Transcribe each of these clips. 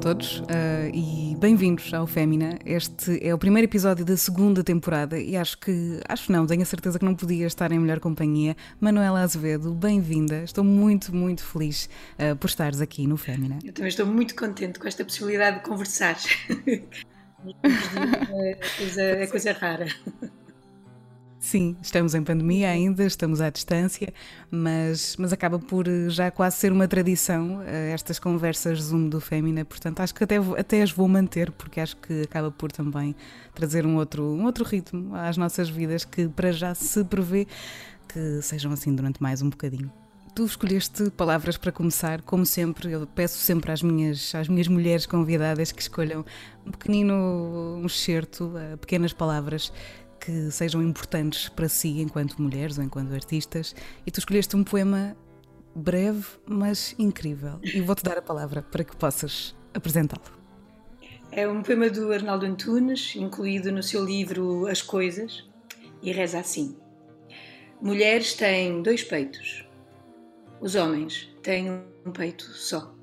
todos e bem-vindos ao Fémina. Este é o primeiro episódio da segunda temporada e tenho a certeza que não podia estar em melhor companhia. Manuela Azevedo, bem-vinda. Estou muito, muito feliz por estares aqui no Fémina. Eu também estou muito contente com esta possibilidade de conversar. É coisa rara. Sim, estamos em pandemia ainda, estamos à distância, mas acaba por já quase ser uma tradição estas conversas Zoom do Fémina, portanto acho que até as vou manter, porque acho que acaba por também trazer um outro ritmo às nossas vidas, que para já se prevê que sejam assim durante mais um bocadinho. Tu escolheste palavras para começar, como sempre. Eu peço sempre às minhas mulheres convidadas que escolham um excerto, pequenas palavras que sejam importantes para si enquanto mulheres ou enquanto artistas, e tu escolheste um poema breve, mas incrível, e vou-te dar a palavra para que possas apresentá-lo. É um poema do Arnaldo Antunes, incluído no seu livro As Coisas, e reza assim: Mulheres têm dois peitos, os homens têm um peito só.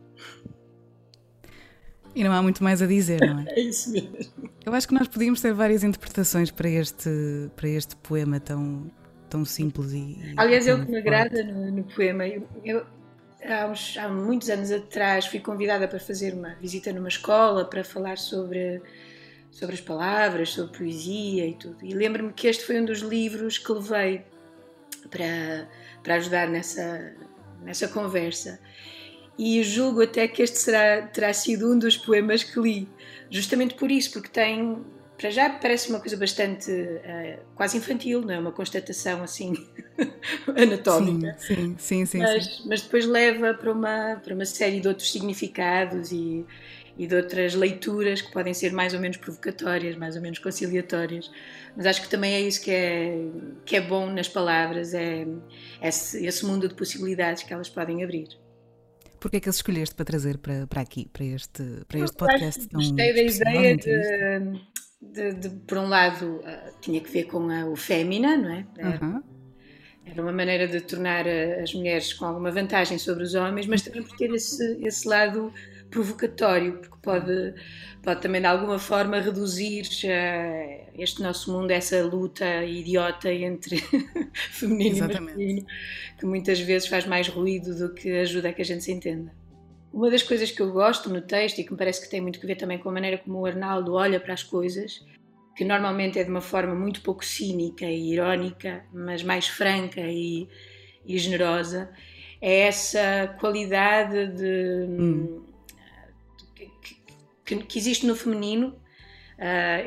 E não há muito mais a dizer, não é? É isso mesmo. Eu acho que nós podíamos ter várias interpretações para este poema tão simples e... Aliás, é o que me agrada no poema. Há muitos anos atrás fui convidada para fazer uma visita numa escola para falar sobre as palavras, sobre poesia e tudo. E lembro-me que este foi um dos livros que levei para ajudar nessa conversa. E julgo até que este terá sido um dos poemas que li, justamente por isso, porque tem, para já parece uma coisa bastante quase infantil, não é? Uma constatação assim anatómica. Sim. Mas depois leva para uma série de outros significados e de outras leituras que podem ser mais ou menos provocatórias, mais ou menos conciliatórias. Mas acho que também é isso que é bom nas palavras, é esse mundo de possibilidades que elas podem abrir. Porquê é que as escolheste para trazer para aqui, para este podcast? Gostei da ideia de, por um lado, tinha que ver com o Fémina, não é? Era uma maneira de tornar as mulheres com alguma vantagem sobre os homens, mas também por ter esse lado provocatório, porque pode também de alguma forma reduzir este nosso mundo, essa luta idiota entre feminino e masculino, que muitas vezes faz mais ruído do que ajuda a que a gente se entenda. Uma das coisas que eu gosto no texto, e que me parece que tem muito que ver também com a maneira como o Arnaldo olha para as coisas, que normalmente é de uma forma muito pouco cínica e irónica, mas mais franca e generosa, é essa qualidade que existe no feminino,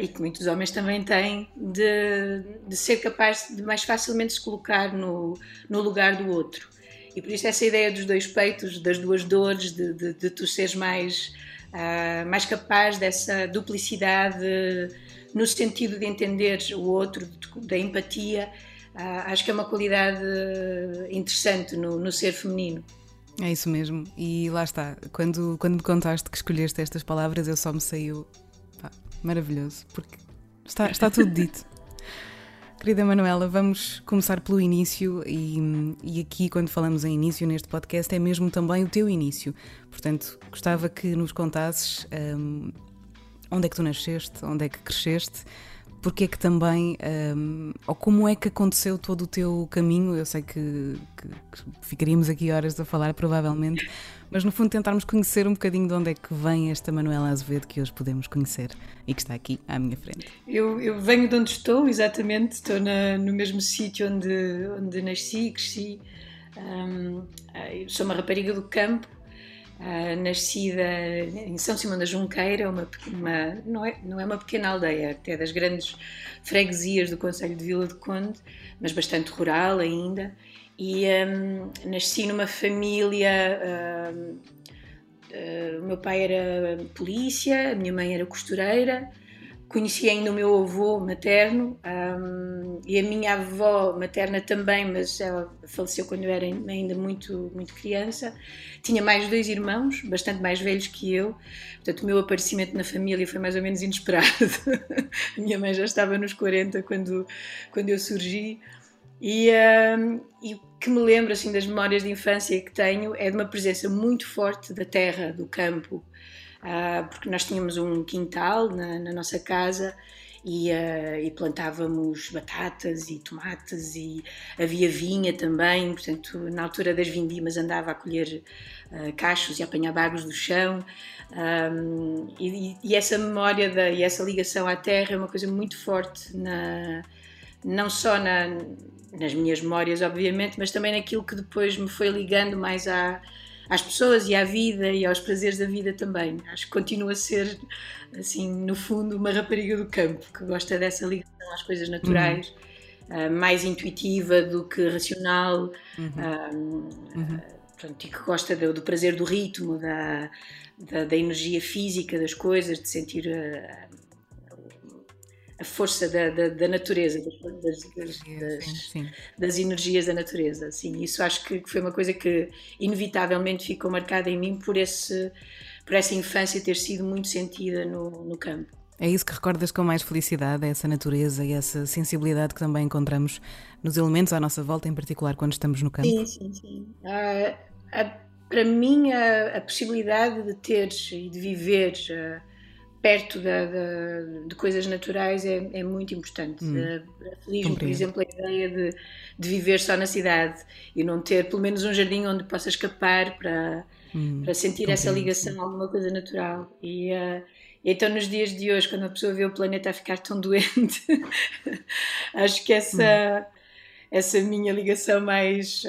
e que muitos homens também têm, de ser capaz de mais facilmente se colocar no lugar do outro. E por isso essa ideia dos dois peitos, das duas dores, de tu seres mais capaz dessa duplicidade, no sentido de entender o outro, da empatia, acho que é uma qualidade interessante no ser feminino. É isso mesmo, e lá está, quando me contaste que escolheste estas palavras, eu só me saiu maravilhoso, porque está tudo dito. Querida Manuela, vamos começar pelo início, e aqui quando falamos em início neste podcast é mesmo também o teu início, portanto gostava que nos contasses onde é que tu nasceste, onde é que cresceste, porque é que também, ou como é que aconteceu todo o teu caminho. Eu sei que ficaríamos aqui horas a falar, provavelmente, mas no fundo tentarmos conhecer um bocadinho de onde é que vem esta Manuela Azevedo que hoje podemos conhecer e que está aqui à minha frente. Eu venho de onde estou, exatamente, estou no mesmo sítio onde nasci e cresci. Sou uma rapariga do campo. Nascida em São Simão da Junqueira, não é uma pequena aldeia, até das grandes freguesias do concelho de Vila de Conde, mas bastante rural ainda, e nasci numa família, o meu pai era polícia, a minha mãe era costureira, conheci ainda o meu avô materno, e a minha avó materna também, mas ela faleceu quando eu era ainda muito, muito criança. Tinha mais dois irmãos, bastante mais velhos que eu, portanto o meu aparecimento na família foi mais ou menos inesperado. A minha mãe já estava nos 40 quando eu surgi, e o que me lembro assim, das memórias de infância que tenho, é de uma presença muito forte da terra, do campo, porque nós tínhamos um quintal na nossa casa e plantávamos batatas e tomates e havia vinha também, portanto na altura das vindimas andava a colher cachos e a apanhar bagos do chão, e essa memória e essa ligação à terra é uma coisa muito forte, não só nas minhas memórias obviamente, mas também naquilo que depois me foi ligando mais às pessoas e à vida e aos prazeres da vida também. Acho que continuo a ser, assim, no fundo, uma rapariga do campo, que gosta dessa ligação às coisas naturais, mais intuitiva do que racional, pronto, e que gosta do prazer do ritmo, da energia física das coisas, de sentir a força da natureza, das energias da natureza. Sim, isso acho que foi uma coisa que inevitavelmente ficou marcada em mim por essa infância ter sido muito sentida no campo. É isso que recordas com mais felicidade, essa natureza e essa sensibilidade que também encontramos nos elementos à nossa volta, em particular quando estamos no campo? Sim. Para mim, a possibilidade de ter e de viver perto de coisas naturais é muito importante. Feliz-me, por exemplo, a ideia de viver só na cidade e não ter pelo menos um jardim onde possa escapar para sentir essa ligação a alguma coisa natural. E então nos dias de hoje, quando a pessoa vê o planeta a ficar tão doente, acho que essa minha ligação mais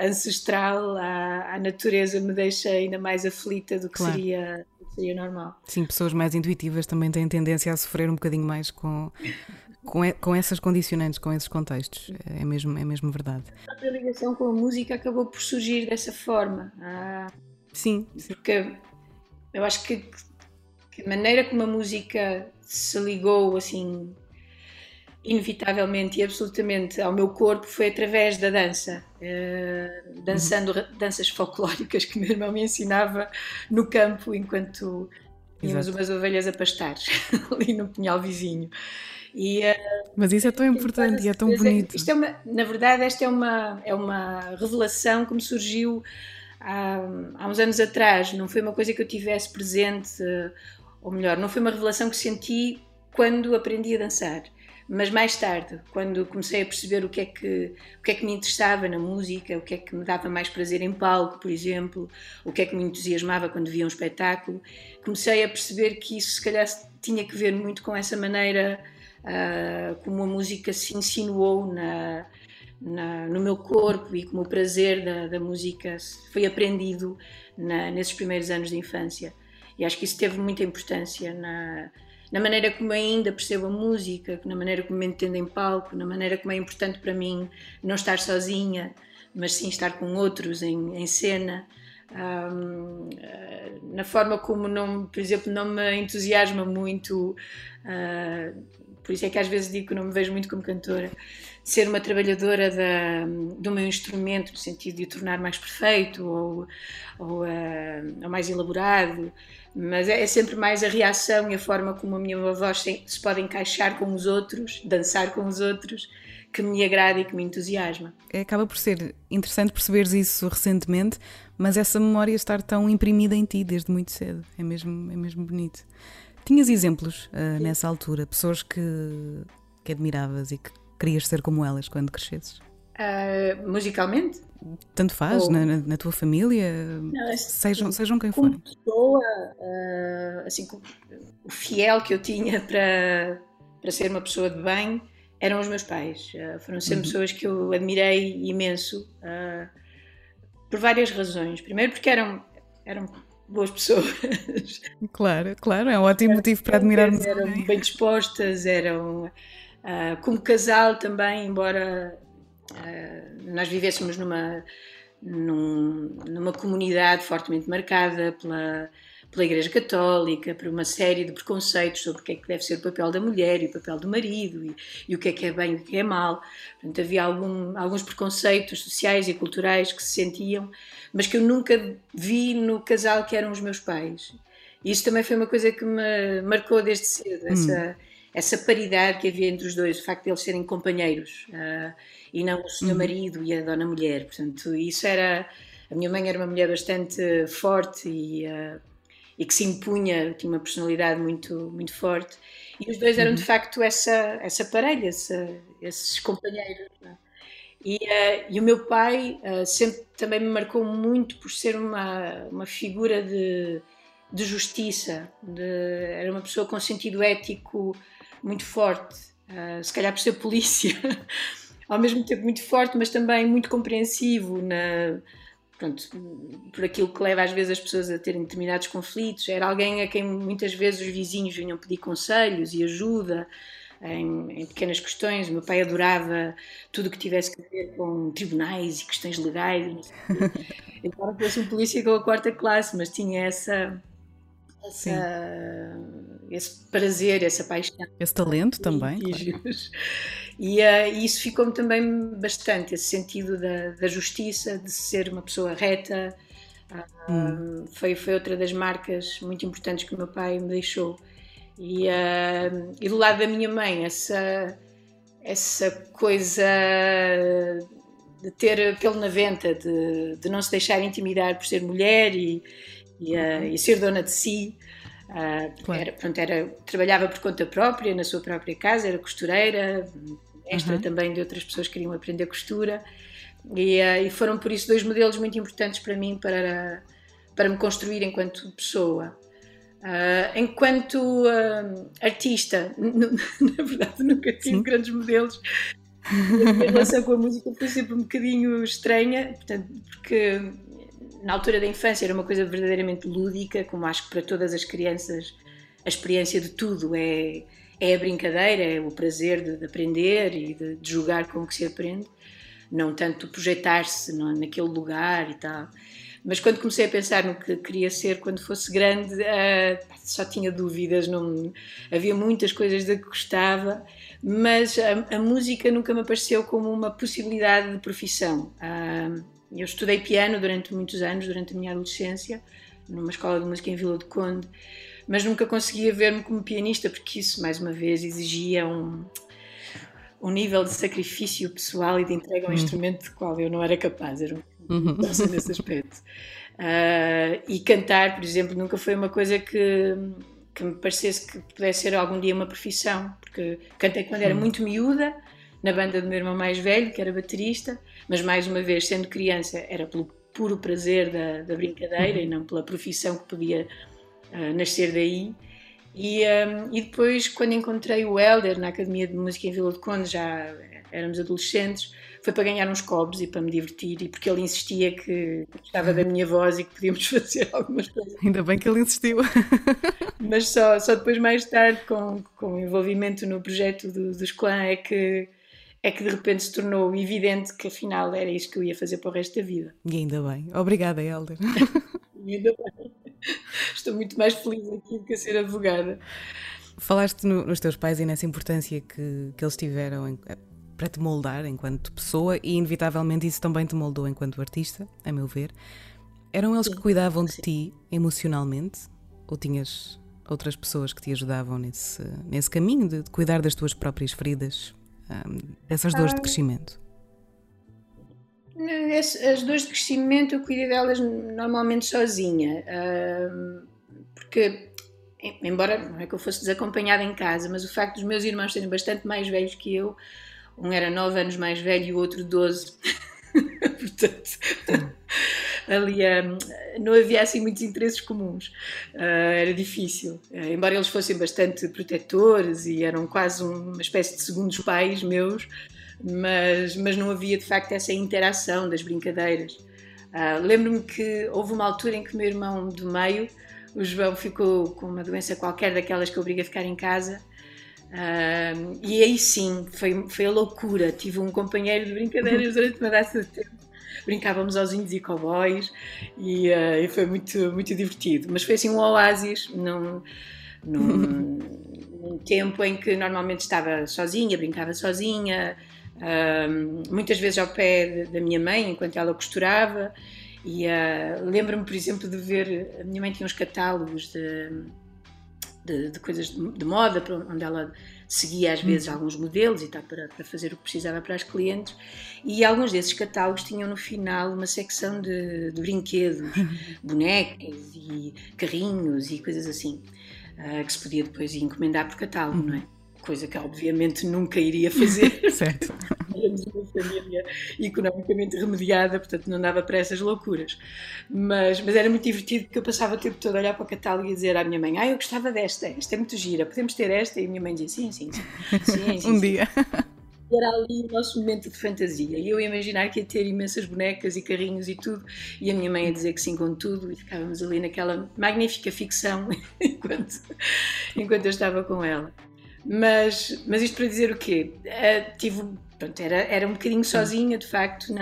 ancestral à natureza me deixa ainda mais aflita do que seria normal. Sim, pessoas mais intuitivas também têm tendência a sofrer um bocadinho mais com essas condicionantes, com esses contextos. É mesmo verdade. A ligação com a música acabou por surgir dessa forma. Sim. Porque eu acho que a maneira como a música se ligou, assim, inevitavelmente e absolutamente ao meu corpo foi através da dança, dançando danças folclóricas que meu irmão me ensinava no campo enquanto tínhamos umas ovelhas a pastar ali no pinhal vizinho. Mas isso é tão importante e é tão bonito. Na verdade, esta é uma revelação que me surgiu há uns anos atrás. Não foi uma coisa que eu tivesse presente, ou melhor, não foi uma revelação que senti quando aprendi a dançar. Mas mais tarde, quando comecei a perceber o que é que me interessava na música, o que é que me dava mais prazer em palco, por exemplo, o que é que me entusiasmava quando via um espetáculo, comecei a perceber que isso se calhar tinha que ver muito com essa maneira como a música se insinuou no meu corpo e como o prazer da música foi aprendido nesses primeiros anos de infância. E acho que isso teve muita importância na maneira como ainda percebo a música, na maneira como me entendo em palco, na maneira como é importante para mim não estar sozinha, mas sim estar com outros em cena, na forma como, por exemplo, não me entusiasma muito, por isso é que às vezes digo que não me vejo muito como cantora, ser uma trabalhadora do meu instrumento, no sentido de o tornar mais perfeito ou mais elaborado, mas é sempre mais a reação e a forma como a minha voz se pode encaixar com os outros, dançar com os outros, que me agrada e que me entusiasma. Acaba por ser interessante perceberes isso recentemente, mas essa memória estar tão imprimida em ti desde muito cedo, é mesmo bonito. Tinhas exemplos nessa altura, pessoas que admiravas e que querias ser como elas quando crescesses? Musicalmente? Tanto faz, na tua família, não, sejam quem forem. Como pessoa, assim, o fiel que eu tinha para ser uma pessoa de bem eram os meus pais. Foram sempre pessoas que eu admirei imenso, por várias razões. Primeiro porque eram boas pessoas. Claro, é um ótimo motivo para admirarmos. Eram bem dispostas, eram como casal também, embora nós vivêssemos numa comunidade fortemente marcada pela Igreja Católica, por uma série de preconceitos sobre o que é que deve ser o papel da mulher e o papel do marido e o que é bem e o que é mal. Portanto, havia alguns preconceitos sociais e culturais que se sentiam, mas que eu nunca vi no casal que eram os meus pais. E isso também foi uma coisa que me marcou desde cedo, essa paridade que havia entre os dois, o facto de eles serem companheiros e não o senhor marido e a dona mulher. Portanto, isso era... A minha mãe era uma mulher bastante forte e e que se impunha, tinha uma personalidade muito, muito forte, e os dois eram de facto essa parelha, esses companheiros, não é? E o meu pai sempre também me marcou muito por ser uma figura de justiça, era uma pessoa com sentido ético muito forte, se calhar por ser polícia, ao mesmo tempo muito forte, mas também muito compreensivo por aquilo que leva às vezes as pessoas a terem determinados conflitos. Era alguém a quem muitas vezes os vizinhos vinham pedir conselhos e ajuda em pequenas questões. O meu pai adorava tudo o que tivesse a ver com tribunais e questões legais. Embora fosse um polícia com a quarta classe, mas tinha esse prazer, essa paixão. Esse talento também. Claro. E isso ficou-me também bastante, esse sentido da justiça, de ser uma pessoa reta. Foi outra das marcas muito importantes que o meu pai me deixou. E do lado da minha mãe, essa coisa de ter pelo na venta, de não se deixar intimidar por ser mulher e ser dona de si. Claro. Trabalhava por conta própria, na sua própria casa, era costureira, extra também de outras pessoas que queriam aprender costura, e foram por isso dois modelos muito importantes para mim, para me construir enquanto pessoa. Enquanto artista, na verdade nunca tive grandes modelos. A relação com a música foi sempre um bocadinho estranha, portanto, porque na altura da infância era uma coisa verdadeiramente lúdica, como acho que para todas as crianças a experiência de tudo é a brincadeira, é o prazer de aprender e de jogar com o que se aprende, não tanto projetar-se naquele lugar e tal. Mas quando comecei a pensar no que queria ser quando fosse grande, só tinha dúvidas, havia muitas coisas de que gostava, mas a música nunca me apareceu como uma possibilidade de profissão. Eu estudei piano durante muitos anos, durante a minha adolescência, numa escola de música em Vila de Conde, mas nunca conseguia ver-me como pianista, porque isso, mais uma vez, exigia um nível de sacrifício pessoal e de entrega a um instrumento de qual eu não era capaz, era nesse aspecto. E cantar, por exemplo, nunca foi uma coisa que me parecesse que pudesse ser algum dia uma profissão, porque cantei quando era muito miúda, na banda do meu irmão mais velho, que era baterista, mas mais uma vez, sendo criança, era pelo puro prazer da brincadeira e não pela profissão que podia nascer daí. E depois, quando encontrei o Helder na Academia de Música em Vila de Conde, já éramos adolescentes, foi para ganhar uns cobres e para me divertir, e porque ele insistia que gostava da minha voz e que podíamos fazer algumas coisas. Ainda bem que ele insistiu. Mas só depois, mais tarde, com o envolvimento no projeto dos Clã, é que de repente se tornou evidente que afinal era isso que eu ia fazer para o resto da vida. E ainda bem. Obrigada, Helder. E ainda bem. Estou muito mais feliz aqui do que a ser advogada. Falaste nos teus pais e nessa importância que eles tiveram para te moldar enquanto pessoa, e inevitavelmente isso também te moldou enquanto artista, a meu ver. Eram eles que cuidavam de ti emocionalmente, ou tinhas outras pessoas que te ajudavam nesse caminho de cuidar das tuas próprias feridas, dessas dores de crescimento? As dores de crescimento eu cuidei delas normalmente sozinha, porque, embora não é que eu fosse desacompanhada em casa, mas o facto dos meus irmãos serem bastante mais velhos que eu, um era 9 anos mais velho e o outro 12, portanto, ali não havia assim muitos interesses comuns, era difícil, embora eles fossem bastante protetores e eram quase uma espécie de segundos pais meus, mas não havia de facto essa interação das brincadeiras. Lembro-me que houve uma altura em que o meu irmão do meio, o João, ficou com uma doença qualquer daquelas que obriga a ficar em casa, e aí sim, foi a loucura. Tive um companheiro de brincadeiras durante uma data de tempo, brincávamos ozinhos e cowboys, e foi muito, muito divertido, mas foi assim um oásis num tempo em que normalmente estava sozinha, brincava sozinha, muitas vezes ao pé da minha mãe enquanto ela costurava, e lembro-me, por exemplo, de ver, a minha mãe tinha uns catálogos de coisas de moda, onde ela seguia às vezes alguns modelos e tal, para fazer o que precisava para as clientes, e alguns desses catálogos tinham no final uma secção de brinquedos, bonecas e carrinhos e coisas assim, que se podia depois encomendar por catálogo, não é? Coisa que obviamente nunca iria fazer. Certo. Éramos uma família economicamente remediada, portanto não dava para essas loucuras. Mas era muito divertido, porque eu passava o tempo todo a olhar para o catálogo e dizer à minha mãe: eu gostava desta, esta é muito gira, podemos ter esta? E a minha mãe dizia: sim. Dia. Era ali o nosso momento de fantasia. E eu ia imaginar que ia ter imensas bonecas e carrinhos e tudo, e a minha mãe ia dizer que sim com tudo, e ficávamos ali naquela magnífica ficção enquanto eu estava com ela. Mas isto para dizer o quê? Era um bocadinho sozinha, de facto,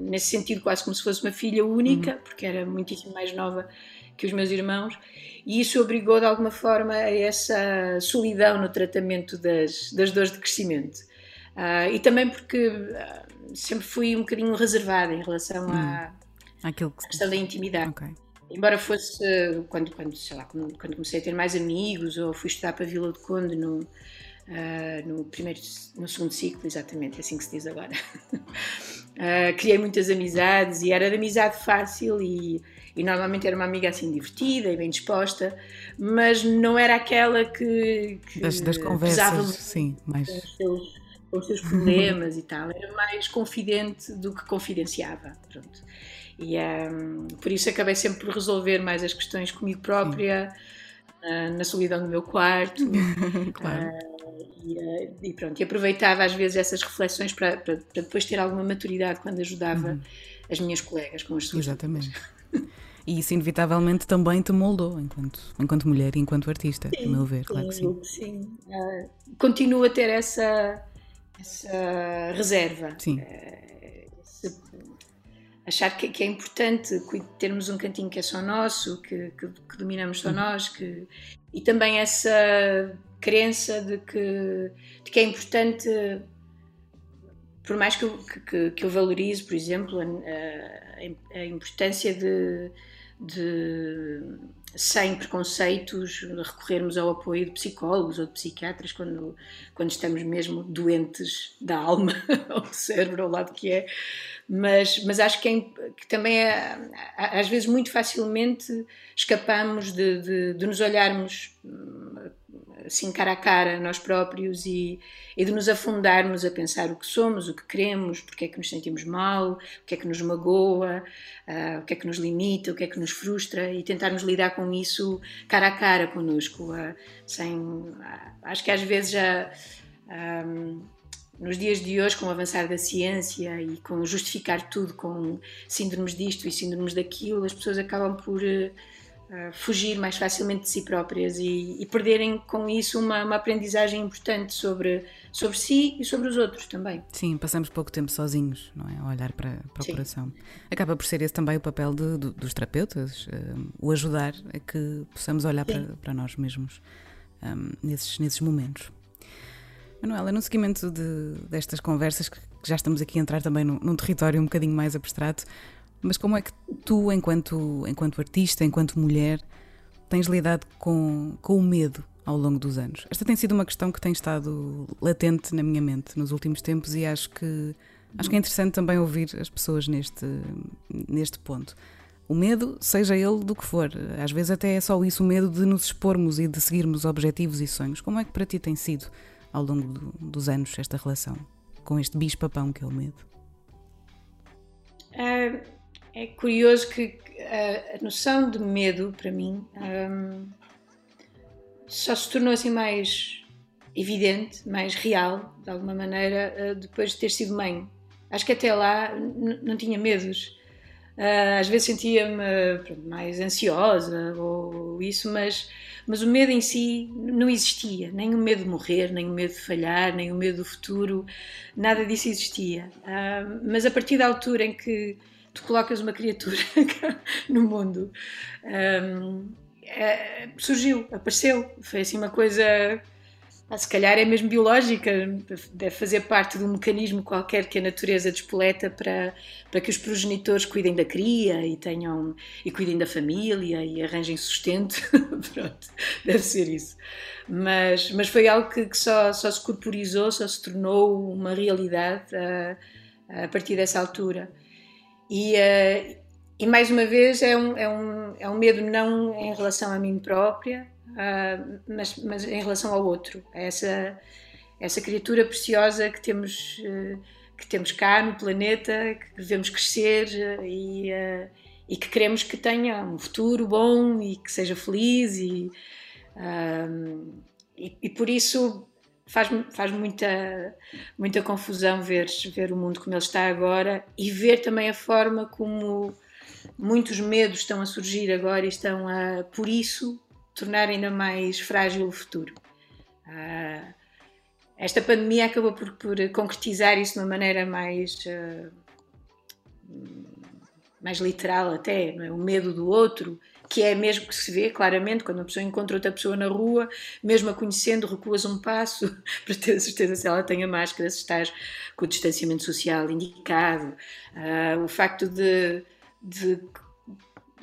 nesse sentido, quase como se fosse uma filha única, porque era muitíssimo mais nova que os meus irmãos, e isso obrigou de alguma forma a essa solidão no tratamento das dores de crescimento. E também porque sempre fui um bocadinho reservada em relação à questão da intimidade. Okay. Embora fosse, quando comecei a ter mais amigos, ou fui estudar para Vila de Conde no segundo ciclo, exatamente, é assim que se diz agora. Criei muitas amizades, e era de amizade fácil, e normalmente era uma amiga assim divertida e bem disposta, mas não era aquela que das conversas, sim, mas... com os seus problemas e tal, era mais confidente do que confidenciava, pronto. E por isso acabei sempre por resolver mais as questões comigo própria, na solidão do meu quarto. Claro. E pronto, e aproveitava às vezes essas reflexões para depois ter alguma maturidade quando ajudava as minhas colegas com as suas. Exatamente. E isso inevitavelmente também te moldou enquanto mulher e enquanto artista, sim, a meu ver, claro que sim. Sim. Continuo a ter essa reserva. Sim. Achar que é importante termos um cantinho que é só nosso, que dominamos só nós, e também essa crença de que é importante, por mais que eu valorize, por exemplo, a importância de sem preconceitos recorrermos ao apoio de psicólogos ou de psiquiatras quando estamos mesmo doentes da alma ou do cérebro, ao lado que é, mas acho que também às vezes muito facilmente escapamos de nos olharmos assim cara a cara nós próprios e de nos afundarmos a pensar o que somos, o que queremos, porque é que nos sentimos mal, o que é que nos magoa, o que é que nos limita, o que é que nos frustra, e tentarmos lidar com isso cara a cara connosco, acho que às vezes já nos dias de hoje, com o avançar da ciência e com justificar tudo com síndromes disto e síndromes daquilo, as pessoas acabam por fugir mais facilmente de si próprias e perderem com isso uma aprendizagem importante sobre si e sobre os outros também. Sim, passamos pouco tempo sozinhos, não é? A olhar para o coração. Acaba por ser esse também o papel dos terapeutas, o ajudar a que possamos olhar para nós mesmos nesses momentos. Manuela, no seguimento destas conversas, que já estamos aqui a entrar também num território um bocadinho mais abstrato, mas como é que tu, enquanto artista, enquanto mulher, tens lidado com o medo ao longo dos anos? Esta tem sido uma questão que tem estado latente na minha mente nos últimos tempos, e acho que é interessante também ouvir as pessoas neste ponto. O medo, seja ele do que for, às vezes até é só isso, o medo de nos expormos e de seguirmos objetivos e sonhos. Como é que para ti tem sido, ao longo dos anos, esta relação com este bicho-papão que é o medo? É curioso que a noção de medo, para mim, só se tornou assim mais evidente, mais real, de alguma maneira, depois de ter sido mãe. Acho que até lá não tinha medos. Às vezes sentia-me mais ansiosa ou isso, mas o medo em si não existia. Nem o medo de morrer, nem o medo de falhar, nem o medo do futuro, nada disso existia. Mas a partir da altura em que tu colocas uma criatura no mundo, surgiu, apareceu, foi assim uma coisa se calhar é mesmo biológica, deve fazer parte de um mecanismo qualquer que a natureza despoleta para que os progenitores cuidem da cria e cuidem da família e arranjem sustento. Pronto, deve ser isso. Mas foi algo que só se corporizou, só se tornou uma realidade a partir dessa altura. E mais uma vez é um medo não em relação a mim própria, mas em relação ao outro, essa criatura preciosa que temos cá no planeta, que devemos crescer e que queremos que tenha um futuro bom e que seja feliz e por isso faz muita confusão ver o mundo como ele está agora e ver também a forma como muitos medos estão a surgir agora e estão a, por isso, tornar ainda mais frágil o futuro. Esta pandemia acabou por concretizar isso de uma maneira mais literal até, não é? O medo do outro, que é mesmo que se vê claramente quando uma pessoa encontra outra pessoa na rua, mesmo a conhecendo, recuas um passo para ter a certeza se ela tem a máscara, se estás com o distanciamento social indicado. O facto de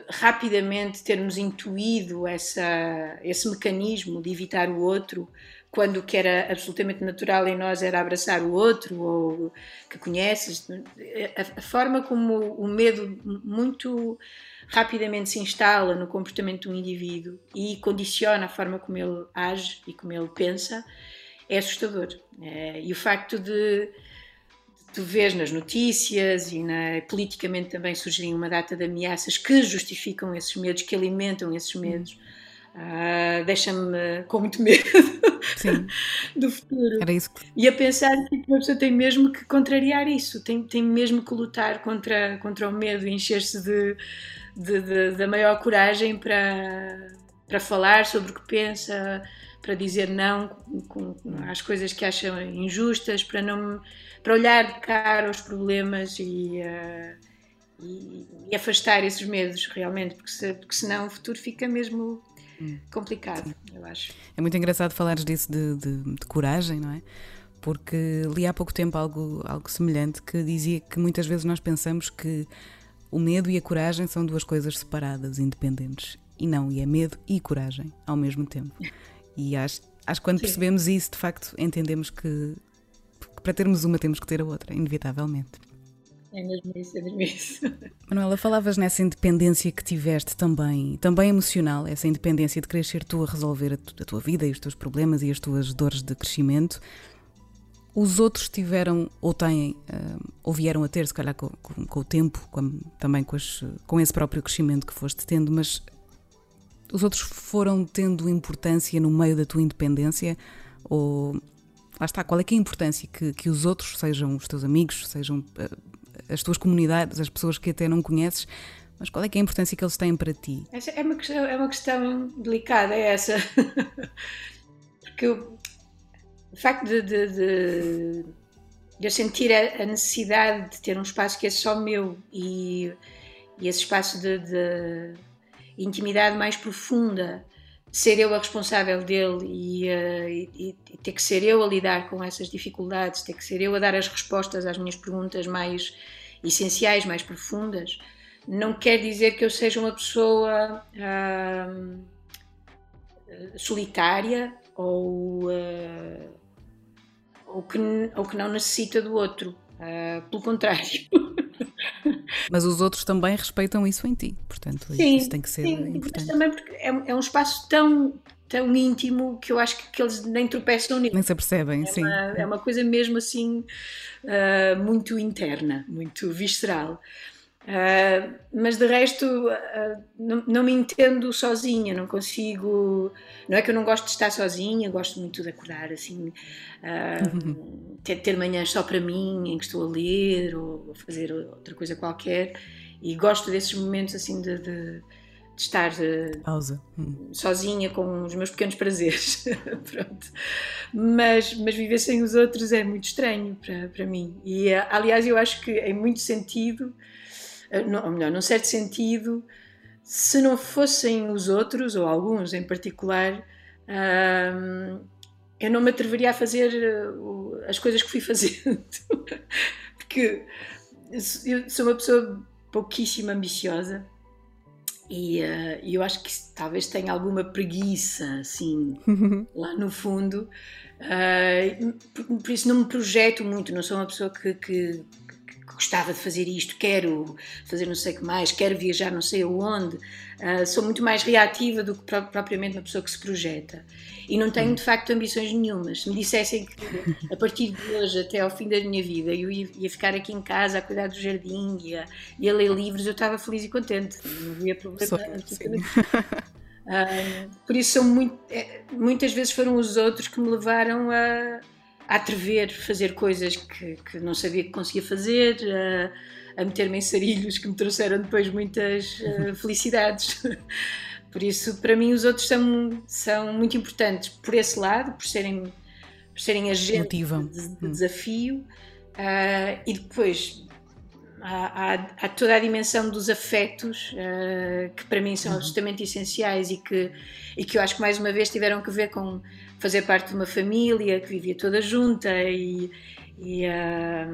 rapidamente termos intuído esse mecanismo de evitar o outro, quando o que era absolutamente natural em nós era abraçar o outro, ou que conheces. A forma como o medo muito rapidamente se instala no comportamento do indivíduo e condiciona a forma como ele age e como ele pensa é assustador. E o facto de tu vês nas notícias e politicamente também surgirem uma data de ameaças que justificam esses medos, que alimentam esses medos, deixa-me com muito medo. Sim. Do futuro. Era isso que... E a pensar que a pessoa tem mesmo que contrariar isso, tem mesmo que lutar contra o medo e encher-se da maior coragem para falar sobre o que pensa, para dizer não às coisas que acham injustas, para olhar de cara aos problemas e afastar esses medos realmente, porque senão o futuro fica mesmo complicado, eu acho. É muito engraçado falares disso de coragem, não é? Porque li há pouco tempo algo semelhante que dizia que muitas vezes nós pensamos que o medo e a coragem são duas coisas separadas, independentes. E não, e é medo e coragem ao mesmo tempo. E acho que quando Sim. percebemos isso, de facto, entendemos que para termos uma temos que ter a outra, inevitavelmente. É mesmo isso. Manuela, falavas nessa independência que tiveste também emocional, essa independência de querer ser tu a resolver a tua vida e os teus problemas e as tuas dores de crescimento. Os outros tiveram, ou têm, ou vieram a ter, se calhar com o tempo, também com esse próprio crescimento que foste tendo, mas... Os outros foram tendo importância no meio da tua independência? Ou, lá está, qual é que é a importância que os outros, sejam os teus amigos, sejam as tuas comunidades, as pessoas que até não conheces, mas qual é que é a importância que eles têm para ti? Essa é uma questão delicada, é essa. Porque o facto de eu sentir a necessidade de ter um espaço que é só meu e esse espaço de intimidade mais profunda, ser eu a responsável dele e ter que ser eu a lidar com essas dificuldades, ter que ser eu a dar as respostas às minhas perguntas mais essenciais, mais profundas, não quer dizer que eu seja uma pessoa solitária ou que não necessita do outro, pelo contrário. Mas os outros também respeitam isso em ti, portanto sim, isso tem que ser importante. Mas também porque é um espaço tão íntimo que eu acho que eles nem tropeçam nisso. Nem se apercebem, sim. É uma coisa mesmo assim muito interna, muito visceral. Mas de resto não me entendo sozinha, não consigo, não é que eu não gosto de estar sozinha, gosto muito de acordar assim, ter manhãs só para mim, em que estou a ler ou a fazer outra coisa qualquer, e gosto desses momentos assim de estar pausa. Sozinha com os meus pequenos prazeres. Pronto. Mas viver sem os outros é muito estranho para mim, e aliás eu acho que em muito sentido, ou melhor, num certo sentido, se não fossem os outros, ou alguns em particular, eu não me atreveria a fazer as coisas que fui fazendo, porque eu sou uma pessoa pouquíssimo ambiciosa e eu acho que talvez tenha alguma preguiça, assim, lá no fundo, por isso não me projeto muito, não sou uma pessoa que gostava de fazer isto, quero fazer não sei o que mais, quero viajar não sei aonde, sou muito mais reativa do que propriamente uma pessoa que se projeta e não tenho de facto ambições nenhumas. Se me dissessem que a partir de hoje até ao fim da minha vida eu ia ficar aqui em casa a cuidar do jardim e a ler livros, eu estava feliz e contente, não havia problema. Por isso são muitas vezes foram os outros que me levaram a atrever a fazer coisas que não sabia que conseguia fazer, a meter-me em sarilhos que me trouxeram depois muitas felicidades. Por isso, para mim, os outros são muito importantes por esse lado, por serem agentes de desafio, e depois há toda a dimensão dos afetos, que para mim são absolutamente essenciais e que eu acho que mais uma vez tiveram que ver com fazer parte de uma família que vivia toda junta e a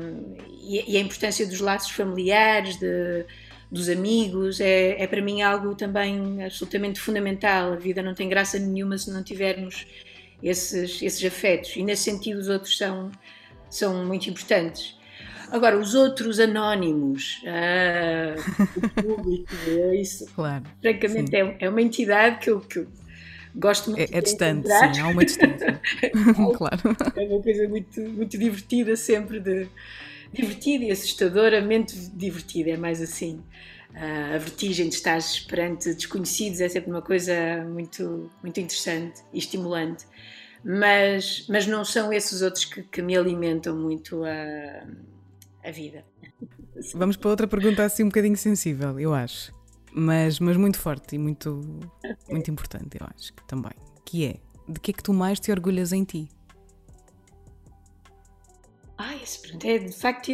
importância dos laços familiares, dos amigos, é para mim algo também absolutamente fundamental. A vida não tem graça nenhuma se não tivermos esses afetos e nesse sentido os outros são muito importantes. Agora, os outros anónimos, o público, isso, claro, francamente é uma entidade que eu gosto muito de distante, sim, há uma distância. Claro. É uma coisa muito, muito divertida, sempre divertida e assustadoramente divertida, é mais assim. A vertigem de estar perante desconhecidos é sempre uma coisa muito, muito interessante e estimulante. Mas não são esses outros que me alimentam muito a vida. Vamos para outra pergunta assim um bocadinho sensível, eu acho, mas muito forte e muito, muito importante, eu acho que também, que é, de que é que tu mais te orgulhas em ti? Essa pergunta é de facto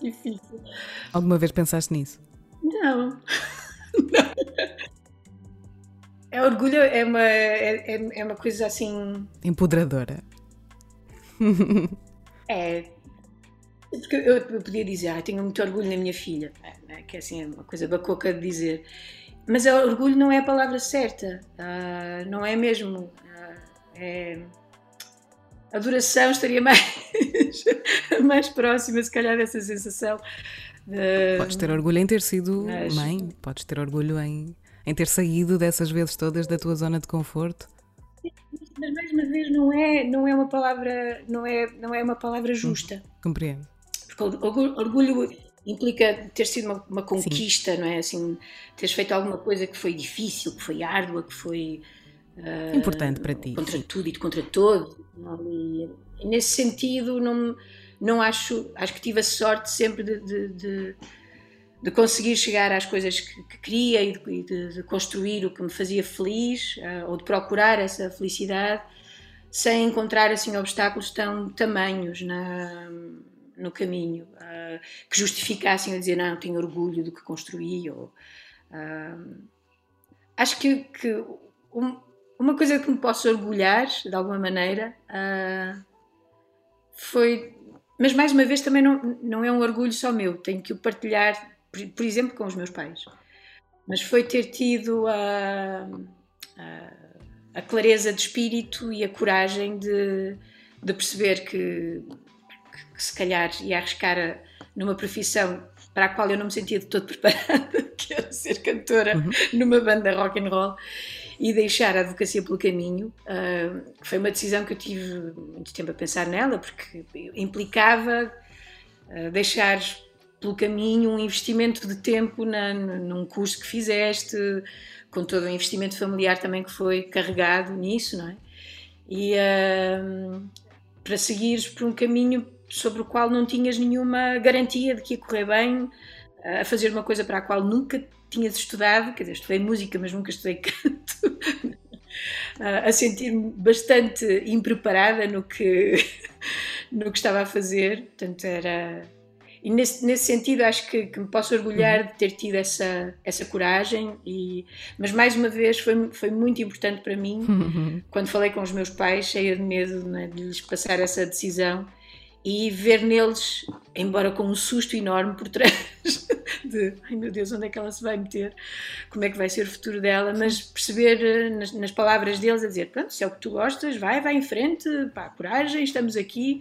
difícil. Alguma vez pensaste nisso? Não. Orgulho é uma coisa assim... Empoderadora. Porque eu podia dizer, tenho muito orgulho na minha filha, que assim é uma coisa bacoca de dizer, mas orgulho não é a palavra certa, não é mesmo, adoração estaria mais próxima, se calhar, dessa sensação. Podes ter orgulho em ter sido mãe, podes ter orgulho em ter saído dessas vezes todas da tua zona de conforto. Mas mais uma vez não é uma palavra, não é uma palavra justa. Compreendo. Porque orgulho implica ter sido uma conquista, sim, não é? Assim, teres feito alguma coisa que foi difícil, que foi árdua, que foi importante para ti. Contra tudo e contra todo. E nesse sentido, não acho que tive a sorte sempre de conseguir chegar às coisas que queria e de construir o que me fazia feliz, ou de procurar essa felicidade, sem encontrar assim obstáculos tão tamanhos no caminho, que justificassem a dizer, não, tenho orgulho do que construí. Acho que uma coisa que me posso orgulhar, de alguma maneira, foi... Mas mais uma vez também não é um orgulho só meu, tenho que o partilhar, por exemplo, com os meus pais. Mas foi ter tido a clareza de espírito e a coragem de perceber que se calhar ia arriscar numa profissão para a qual eu não me sentia de todo preparada, que era ser cantora numa banda rock and roll, e deixar a advocacia pelo caminho. Foi uma decisão que eu tive muito tempo a pensar nela, porque implicava deixar pelo caminho um investimento de tempo num curso que fizeste, com todo o investimento familiar também que foi carregado nisso, não é? E para seguires por um caminho sobre o qual não tinhas nenhuma garantia de que ia correr bem, a fazer uma coisa para a qual nunca tinhas estudado, quer dizer, estudei música, mas nunca estudei canto, a sentir-me bastante impreparada no que estava a fazer, portanto era... e nesse sentido acho que me posso orgulhar de ter tido essa coragem, mas mais uma vez foi muito importante para mim, quando falei com os meus pais, cheia de medo, né, de lhes passar essa decisão, e ver neles, embora com um susto enorme por trás de ai meu Deus, onde é que ela se vai meter, como é que vai ser o futuro dela, mas perceber nas palavras deles a dizer, pronto, se é o que tu gostas, vai em frente, pá, coragem, estamos aqui.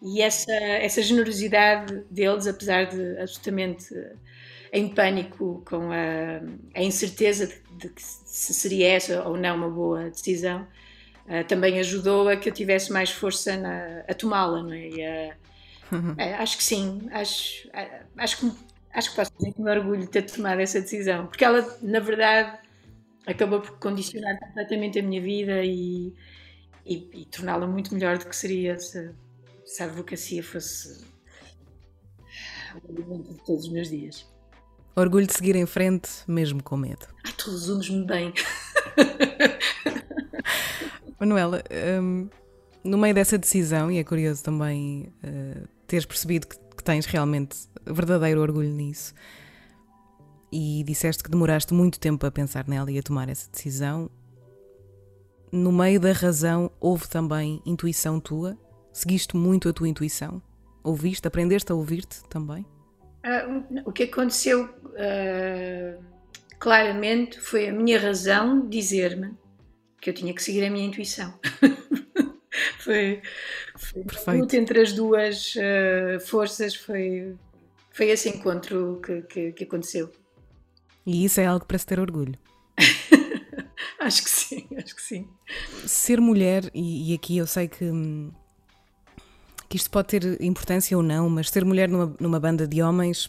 E essa generosidade deles, apesar de absolutamente em pânico com a incerteza de que se seria essa ou não uma boa decisão, também ajudou a que eu tivesse mais força a tomá-la, não é? Acho que sim, acho que posso dizer que me orgulho de ter tomado essa decisão, porque ela, na verdade, acabou por condicionar completamente a minha vida e torná-la muito melhor do que seria se a advocacia fosse o alimento de todos os meus dias. Orgulho de seguir em frente, mesmo com medo. Ai, tu resumes-me bem. Manuela, no meio dessa decisão, e é curioso também teres percebido que tens realmente verdadeiro orgulho nisso, e disseste que demoraste muito tempo a pensar nela e a tomar essa decisão, no meio da razão houve também intuição tua? Seguiste muito a tua intuição? Ouviste? Aprendeste a ouvir-te também? O que aconteceu claramente foi a minha razão dizer-me que eu tinha que seguir a minha intuição. foi perfeito. Muito entre as duas forças, foi esse encontro que aconteceu. E isso é algo para se ter orgulho. Acho que sim. Ser mulher, e aqui eu sei que isto pode ter importância ou não, mas ser mulher numa banda de homens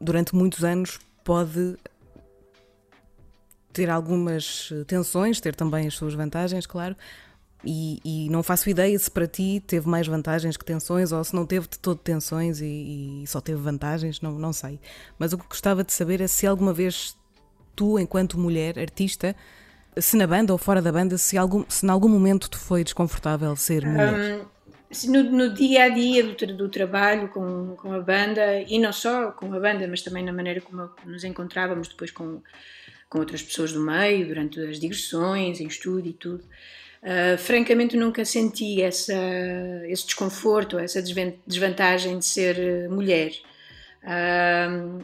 durante muitos anos pode ter algumas tensões, ter também as suas vantagens, claro, e não faço ideia se para ti teve mais vantagens que tensões, ou se não teve de todo tensões e só teve vantagens, não sei. Mas o que gostava de saber é se alguma vez tu, enquanto mulher, artista, se na banda ou fora da banda, se em algum momento te foi desconfortável ser mulher. No dia a dia do trabalho com a banda, e não só com a banda, mas também na maneira como nos encontrávamos depois com outras pessoas do meio, durante as digressões, em estúdio e tudo, francamente nunca senti esse desconforto, essa desvantagem de ser mulher.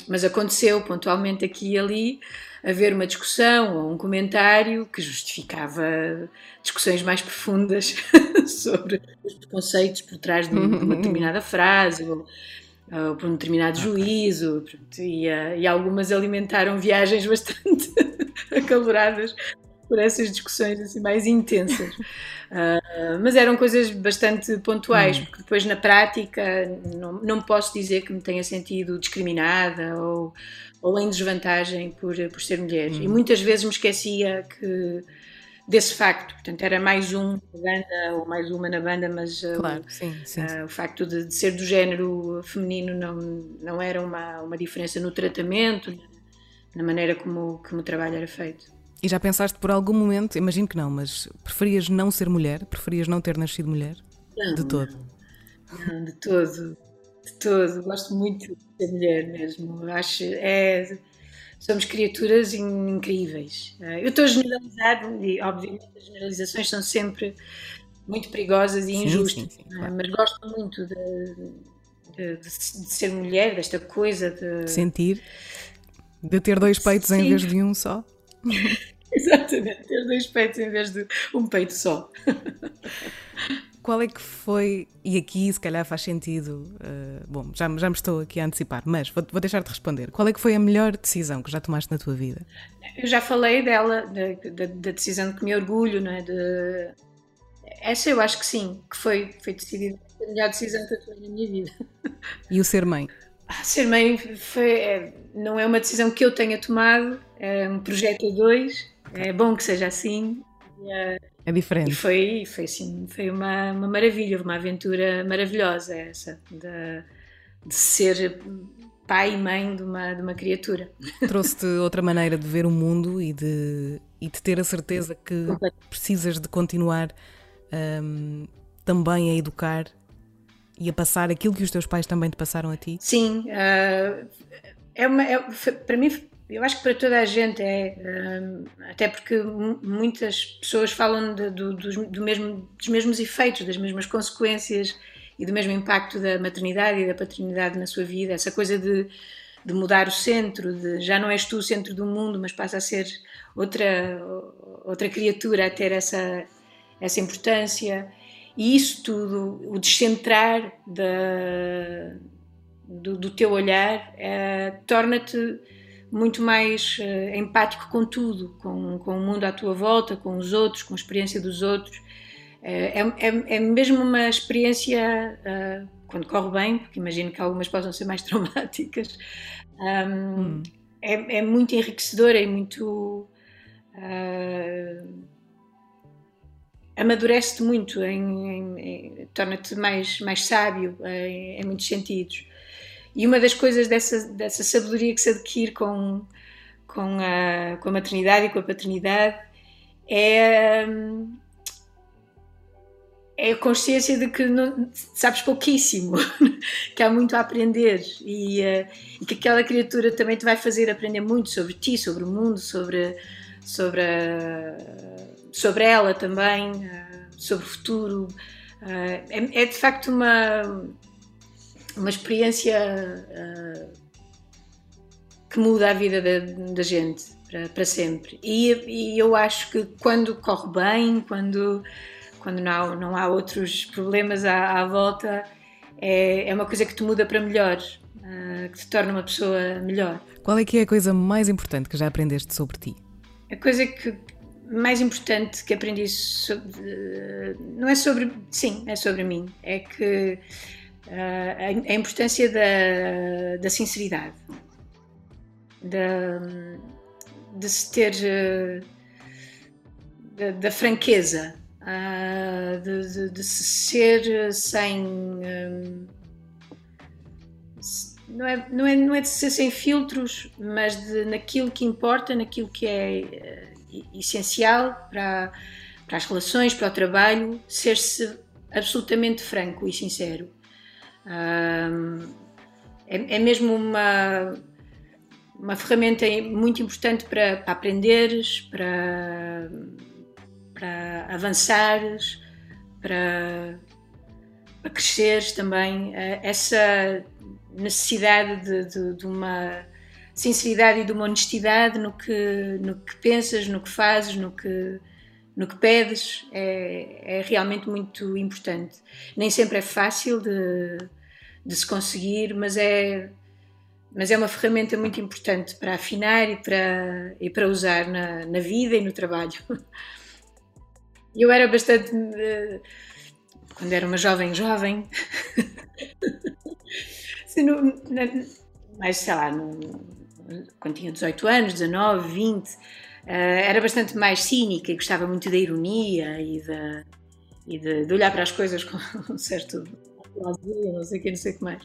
Mas aconteceu pontualmente aqui e ali haver uma discussão ou um comentário que justificava discussões mais profundas sobre os preconceitos por trás de uma determinada frase ou por um determinado juízo, e algumas alimentaram viagens bastante acaloradas por essas discussões assim, mais intensas, mas eram coisas bastante pontuais, porque depois na prática não posso dizer que me tenha sentido discriminada ou em desvantagem por ser mulher, e muitas vezes me esquecia desse facto, portanto era mais um na banda ou mais uma na banda, mas claro, sim. O facto de ser do género feminino não era uma diferença no tratamento, na maneira como o trabalho era feito. E já pensaste por algum momento, imagino que não, mas preferias não ser mulher? Preferias não ter nascido mulher? Não, de todo? Não, de todo. Gosto muito de ser mulher mesmo. Acho somos criaturas incríveis. Eu estou a generalizar, e obviamente as generalizações são sempre muito perigosas e injustas, sim, claro. Mas gosto muito de ser mulher, desta coisa de... sentir, de ter dois peitos em vez de um só. Exatamente, ter dois peitos em vez de um peito só. Qual é que foi, e aqui se calhar faz sentido, bom, já me estou aqui a antecipar, mas vou deixar de responder. Qual é que foi a melhor decisão que já tomaste na tua vida? Eu já falei dela, da decisão que me orgulho, não é? Essa eu acho que sim, que foi decidida, a melhor decisão que eu tomei na minha vida. E o ser mãe? Ser mãe não é uma decisão que eu tenha tomado, é um projeto a dois, é bom que seja assim. É diferente. E foi uma maravilha, uma aventura maravilhosa essa, de ser pai e mãe de uma criatura. Trouxe-te outra maneira de ver o mundo e de ter a certeza que precisas de continuar também a educar e a passar aquilo que os teus pais também te passaram a ti? Sim, para mim, eu acho que para toda a gente é, até porque muitas pessoas falam dos mesmos efeitos, das mesmas consequências e do mesmo impacto da maternidade e da paternidade na sua vida, essa coisa de mudar o centro, de já não és tu o centro do mundo, mas passa a ser outra criatura a ter essa importância, e isso tudo, o descentrar do teu olhar, torna-te muito mais empático com tudo, com o mundo à tua volta, com os outros, com a experiência dos outros. É mesmo uma experiência, quando corre bem, porque imagino que algumas possam ser mais traumáticas, é muito enriquecedora e muito... amadurece-te muito, torna-te mais sábio em muitos sentidos. E uma das coisas dessa sabedoria que se adquire com a maternidade e com a paternidade é a consciência de que não, sabes pouquíssimo, que há muito a aprender e que aquela criatura também te vai fazer aprender muito sobre ti, sobre o mundo, sobre ela também, sobre o futuro. É de facto uma experiência que muda a vida da gente para sempre. E eu acho que quando corre bem, quando não há outros problemas à volta, é uma coisa que te muda para melhor, que te torna uma pessoa melhor. Qual é que é a coisa mais importante que já aprendeste sobre ti? A coisa mais importante que aprendi sobre, não é sobre... Sim, é sobre mim. É que a importância da sinceridade. De se ter... Da franqueza. De se ser sem... Não é de ser sem filtros, mas naquilo que importa, naquilo que é essencial para as relações, para o trabalho, ser-se absolutamente franco e sincero. É mesmo uma ferramenta muito importante para aprenderes, para avançares, para cresceres também. Essa necessidade de uma sinceridade e de uma honestidade no que pensas, no que fazes, no que pedes, é realmente muito importante. Nem sempre é fácil de se conseguir, mas é uma ferramenta muito importante para afinar e para usar na vida e no trabalho. Eu era bastante... Quando era uma jovem... Mas sei lá, quando tinha 18 anos, 19, 20, era bastante mais cínica e gostava muito da ironia e de olhar para as coisas com um certo prazer, não sei o que mais.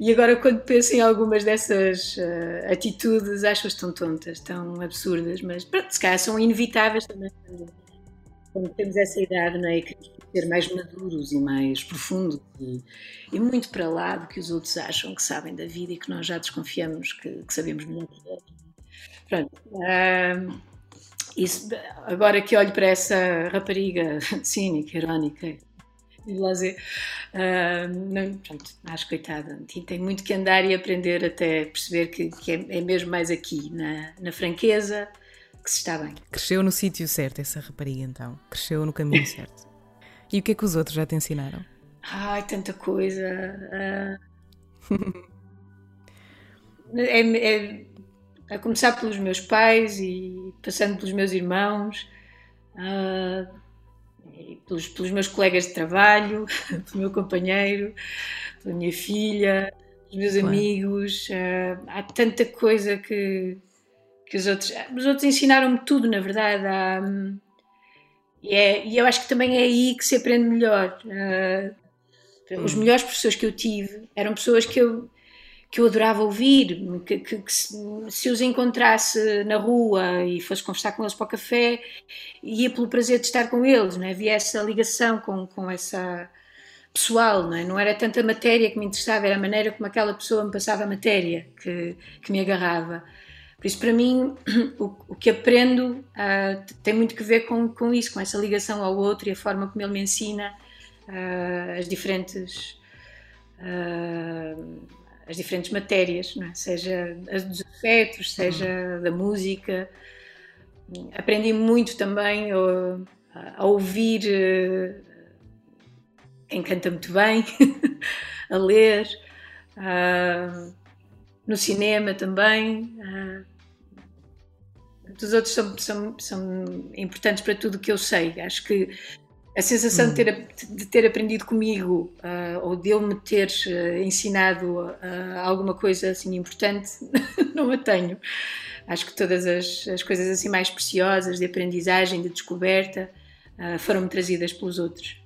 E agora, quando penso em algumas dessas atitudes, acho-as tão tontas, tão absurdas, mas se calhar são inevitáveis também. Quando temos essa idade, não é? E queremos ser mais maduros e mais profundos e muito para lá do que os outros acham que sabem da vida e que nós já desconfiamos que sabemos muito. Pronto. Isso, agora que olho para essa rapariga cínica, irónica, acho coitada. Tem muito que andar e aprender até perceber que é mesmo mais aqui, na franqueza, que se está bem. Cresceu no sítio certo essa rapariga, então. Cresceu no caminho certo. E o que é que os outros já te ensinaram? Ai, tanta coisa. A começar pelos meus pais e passando pelos meus irmãos, e pelos meus colegas de trabalho, pelo meu companheiro, pela minha filha, pelos meus amigos. Há tanta coisa que os outros ensinaram-me tudo, na verdade, e eu acho que também é aí que se aprende melhor. Os melhores professores que eu tive eram pessoas que eu adorava ouvir, que se os encontrasse na rua e fosse conversar com eles para o café, ia pelo prazer de estar com eles, não é? Havia essa ligação com essa pessoal, não é? Não era tanta matéria que me interessava, era a maneira como aquela pessoa me passava a matéria que me agarrava. Por isso, para mim, o que aprendo tem muito que ver com isso, com essa ligação ao outro e a forma como ele me ensina as diferentes matérias, não é? Seja as dos afetos, seja da música. Aprendi muito também a ouvir, quem canta muito bem, a ler, no cinema também. Os outros são importantes para tudo o que eu sei. Acho que a sensação de ter aprendido comigo, ou de ele me ter ensinado alguma coisa assim importante, não a tenho. Acho que todas as coisas assim mais preciosas, de aprendizagem, de descoberta, foram-me trazidas pelos outros.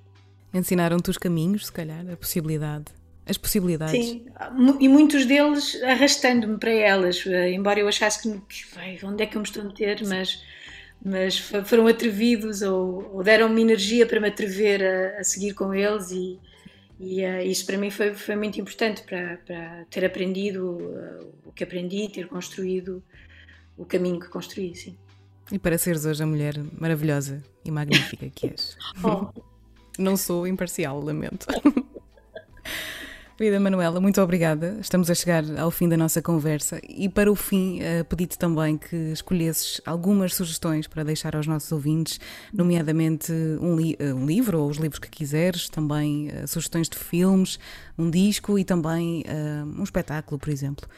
Ensinaram-te os caminhos, se calhar, as possibilidades. Sim, e muitos deles arrastando-me para elas, embora eu achasse que onde é que eu me estou a meter, mas foram atrevidos ou deram-me energia para me atrever a seguir com eles e isso para mim foi muito importante para ter aprendido o que aprendi, ter construído o caminho que construí, sim. E para seres hoje a mulher maravilhosa e magnífica que és. Não sou imparcial, lamento. Querida Manuela, muito obrigada. Estamos a chegar ao fim da nossa conversa e para o fim pedi-te também que escolhesses algumas sugestões para deixar aos nossos ouvintes, nomeadamente um livro ou os livros que quiseres, também sugestões de filmes, um disco e também um espetáculo, por exemplo,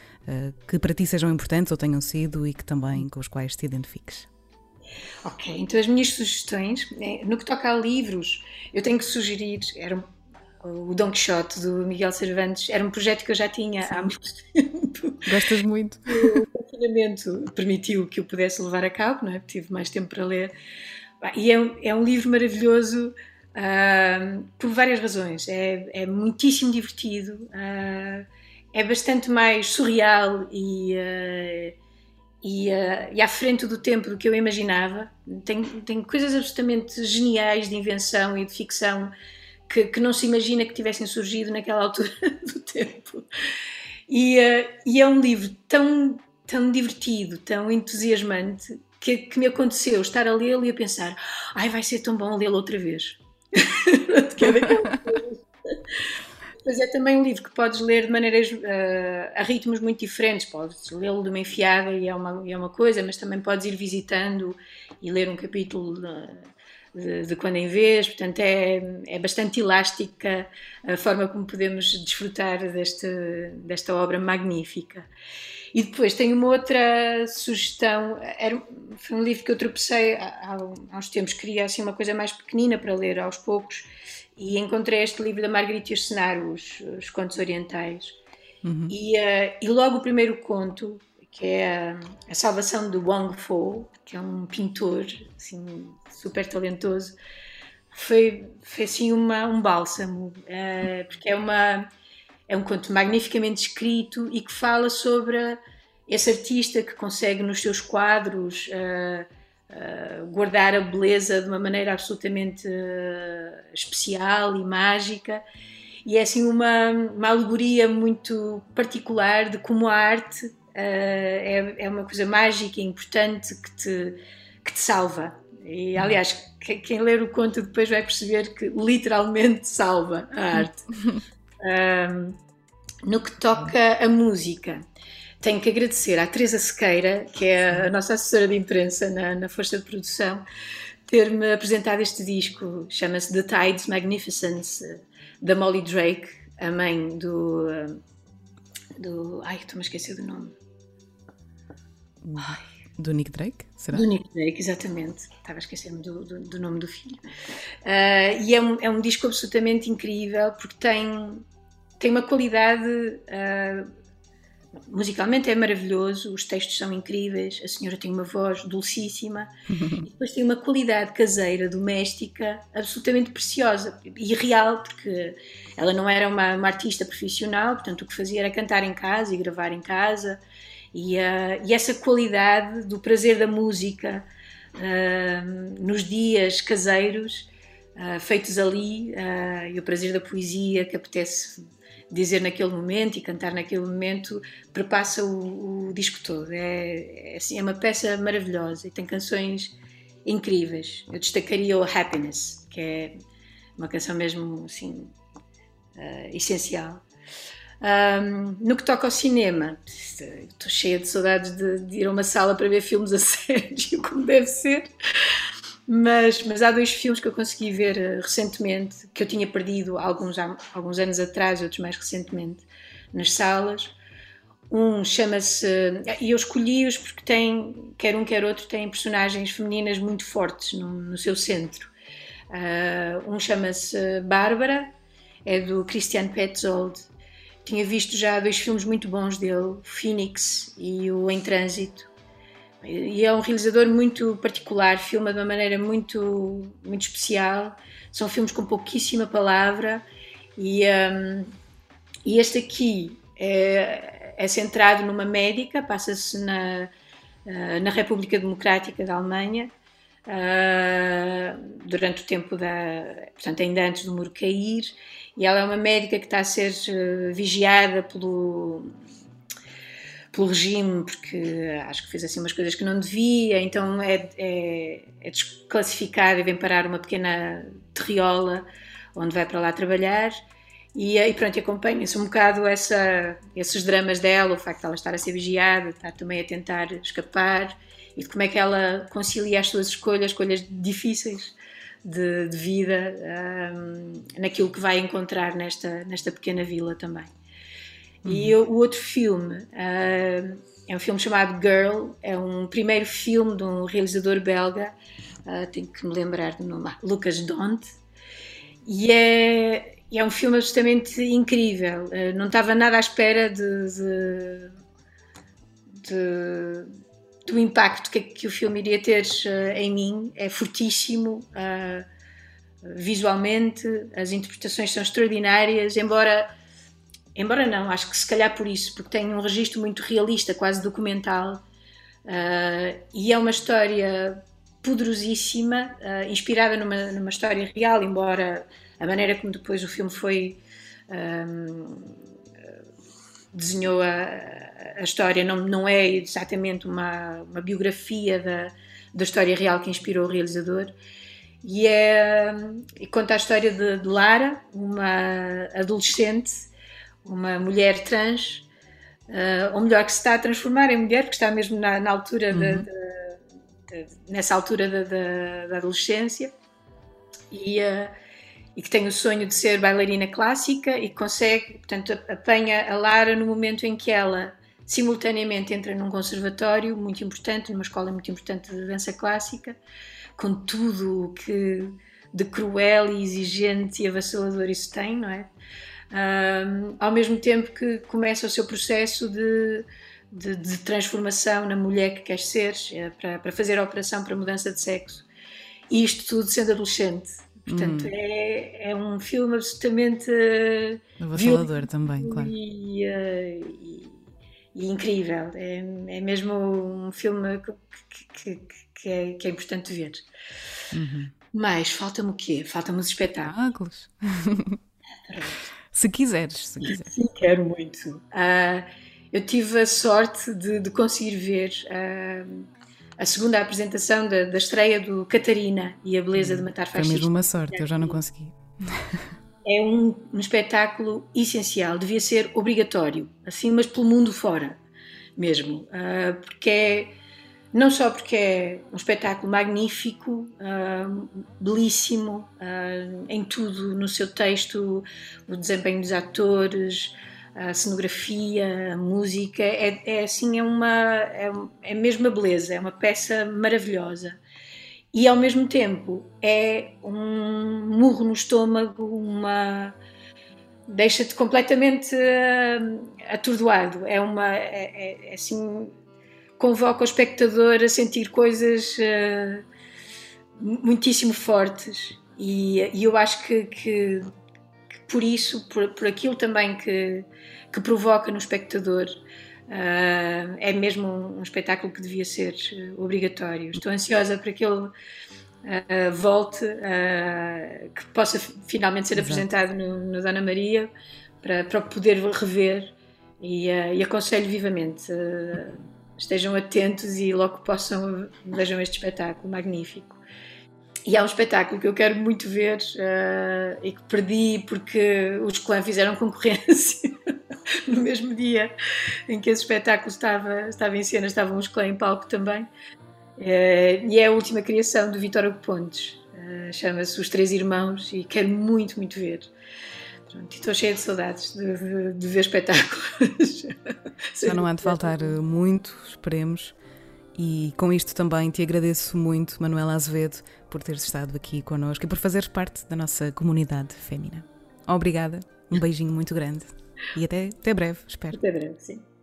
que para ti sejam importantes ou tenham sido e que também com os quais te identifiques. Ok, então as minhas sugestões, no que toca a livros, eu tenho que sugerir... O Dom Quixote, do Miguel Cervantes, era um projeto que eu já tinha há muito tempo. Gostas muito. O confinamento permitiu que eu pudesse levar a cabo, não é? Tive mais tempo para ler. E é um livro maravilhoso por várias razões. É muitíssimo divertido, é bastante mais surreal e à frente do tempo do que eu imaginava. Tem coisas absolutamente geniais de invenção e de ficção que não se imagina que tivessem surgido naquela altura do tempo. E é um livro tão, tão divertido, tão entusiasmante, que me aconteceu estar a lê-lo e a pensar: ai, vai ser tão bom lê-lo outra vez. Mas é também um livro que podes ler de maneiras, a ritmos muito diferentes. Podes lê-lo de uma enfiada e é uma coisa, mas também podes ir visitando e ler um capítulo... De quando em vez, portanto é bastante elástica a forma como podemos desfrutar desta obra magnífica. E depois tenho uma outra sugestão, foi um livro que eu tropecei há uns tempos, queria assim uma coisa mais pequenina para ler aos poucos e encontrei este livro da Marguerite Yourcenar, os Contos Orientais. E logo o primeiro conto, que é A Salvação de Wang Fo, que é um pintor assim, super talentoso, foi assim um bálsamo, porque é um conto magnificamente escrito e que fala sobre esse artista que consegue nos seus quadros guardar a beleza de uma maneira absolutamente especial e mágica. E é assim uma alegoria muito particular de como a arte é uma coisa mágica e importante que te salva. E, aliás, quem ler o conto depois vai perceber que literalmente salva a arte. No que toca a música, tenho que agradecer à Teresa Sequeira, que é a nossa assessora de imprensa na Força de Produção, ter-me apresentado este disco. Chama-se The Tides Magnificence, da Molly Drake, a mãe do... Ai, estou-me a esquecer do nome. Ai. Do Nick Drake, será? Do Nick Drake, exatamente. Estava a esquecer-me do nome do filho. E é um disco absolutamente incrível, porque tem uma qualidade... musicalmente é maravilhoso, os textos são incríveis, a senhora tem uma voz dulcíssima e depois tem uma qualidade caseira, doméstica, absolutamente preciosa e real, porque ela não era uma artista profissional, portanto o que fazia era cantar em casa e gravar em casa e essa qualidade do prazer da música nos dias caseiros feitos ali, e o prazer da poesia que apetece dizer naquele momento e cantar naquele momento perpassa o disco todo. É uma peça maravilhosa e tem canções incríveis. Eu destacaria o Happiness, que é uma canção mesmo assim, essencial. No que toca ao cinema, estou cheia de saudades de ir a uma sala para ver filmes a sério, como deve ser, mas há dois filmes que eu consegui ver recentemente, que eu tinha perdido alguns anos atrás, outros mais recentemente, nas salas. Um chama-se, e eu escolhi-os porque tem, quer um quer outro, tem personagens femininas muito fortes no seu centro. Um chama-se Bárbara, é do Christian Petzold. Tinha visto já dois filmes muito bons dele, Phoenix e o Em Trânsito. E é um realizador muito particular, filma de uma maneira muito, muito especial. São filmes com pouquíssima palavra. E este aqui é centrado numa médica, passa-se na República Democrática da Alemanha, durante o tempo portanto, ainda antes do muro cair. E ela é uma médica que está a ser vigiada pelo regime, porque acho que fez assim umas coisas que não devia, então é desclassificada e vem parar uma pequena terriola onde vai para lá trabalhar. E pronto, acompanha-se um bocado esses dramas dela, o facto de ela estar a ser vigiada, estar também a tentar escapar, e de como é que ela concilia as suas escolhas difíceis de vida, naquilo que vai encontrar nesta pequena vila também. E o outro filme é um filme chamado Girl, é um primeiro filme de um realizador belga, tenho que me lembrar do nome, Lucas Dhont, e é um filme absolutamente incrível. Não estava nada à espera do impacto que o filme iria ter em mim. É fortíssimo visualmente, as interpretações são extraordinárias, embora não, acho que se calhar por isso, porque tem um registro muito realista, quase documental, e é uma história poderosíssima, inspirada numa história real, embora a maneira como depois o filme foi desenhou a história não é exatamente uma biografia da história real que inspirou o realizador, e conta a história de Lara, uma adolescente, uma mulher trans, ou melhor, que se está a transformar em mulher, que está mesmo na altura nessa altura da adolescência, e que tem o sonho de ser bailarina clássica, e consegue, portanto, apanha a Lara no momento em que ela simultaneamente entra num conservatório muito importante, numa escola muito importante de dança clássica, com tudo o que de cruel e exigente e avassalador isso tem, não é? Ao mesmo tempo que começa o seu processo de transformação na mulher que quer ser, para fazer a operação para a mudança de sexo. E isto tudo sendo adolescente. Portanto, é um filme absolutamente avassalador também, claro. E incrível. É mesmo um filme que é importante ver. Mas falta-me o quê? Falta-me os espetáculos. Se quiseres. Sim, quero muito. Eu tive a sorte de conseguir ver a segunda apresentação da estreia do Catarina e a Beleza de Matar Faixas. É mesmo uma sorte, eu já não consegui. É um espetáculo essencial, devia ser obrigatório, assim, mas pelo mundo fora mesmo, porque não só porque é um espetáculo magnífico, belíssimo, em tudo, no seu texto, o desempenho dos atores, a cenografia, a música, é mesmo a beleza, é uma peça maravilhosa. E ao mesmo tempo é um murro no estômago, deixa-te completamente atordoado, assim, convoca o espectador a sentir coisas muitíssimo fortes, e eu acho que por isso, por aquilo também que provoca no espectador, é mesmo um espetáculo que devia ser obrigatório. Estou ansiosa para que ele volte, que possa finalmente ser Exato. Apresentado no Dona Maria, para poder rever, e aconselho vivamente, estejam atentos e logo possam, vejam este espetáculo magnífico. E há um espetáculo que eu quero muito ver, e que perdi porque os Clã fizeram concorrência no mesmo dia em que esse espetáculo estava em cena, estavam os Clã em palco também, e é a última criação do Vítor Hugo Pontes, chama-se Os Três Irmãos, e quero muito, muito ver. Pronto, estou cheia de saudades de ver espetáculos. Já não há de faltar muito, esperemos. E com isto também te agradeço muito, Manuela Azevedo, por teres estado aqui connosco e por fazeres parte da nossa comunidade Fémina. Obrigada, um beijinho muito grande e até breve, espero. Até breve, sim.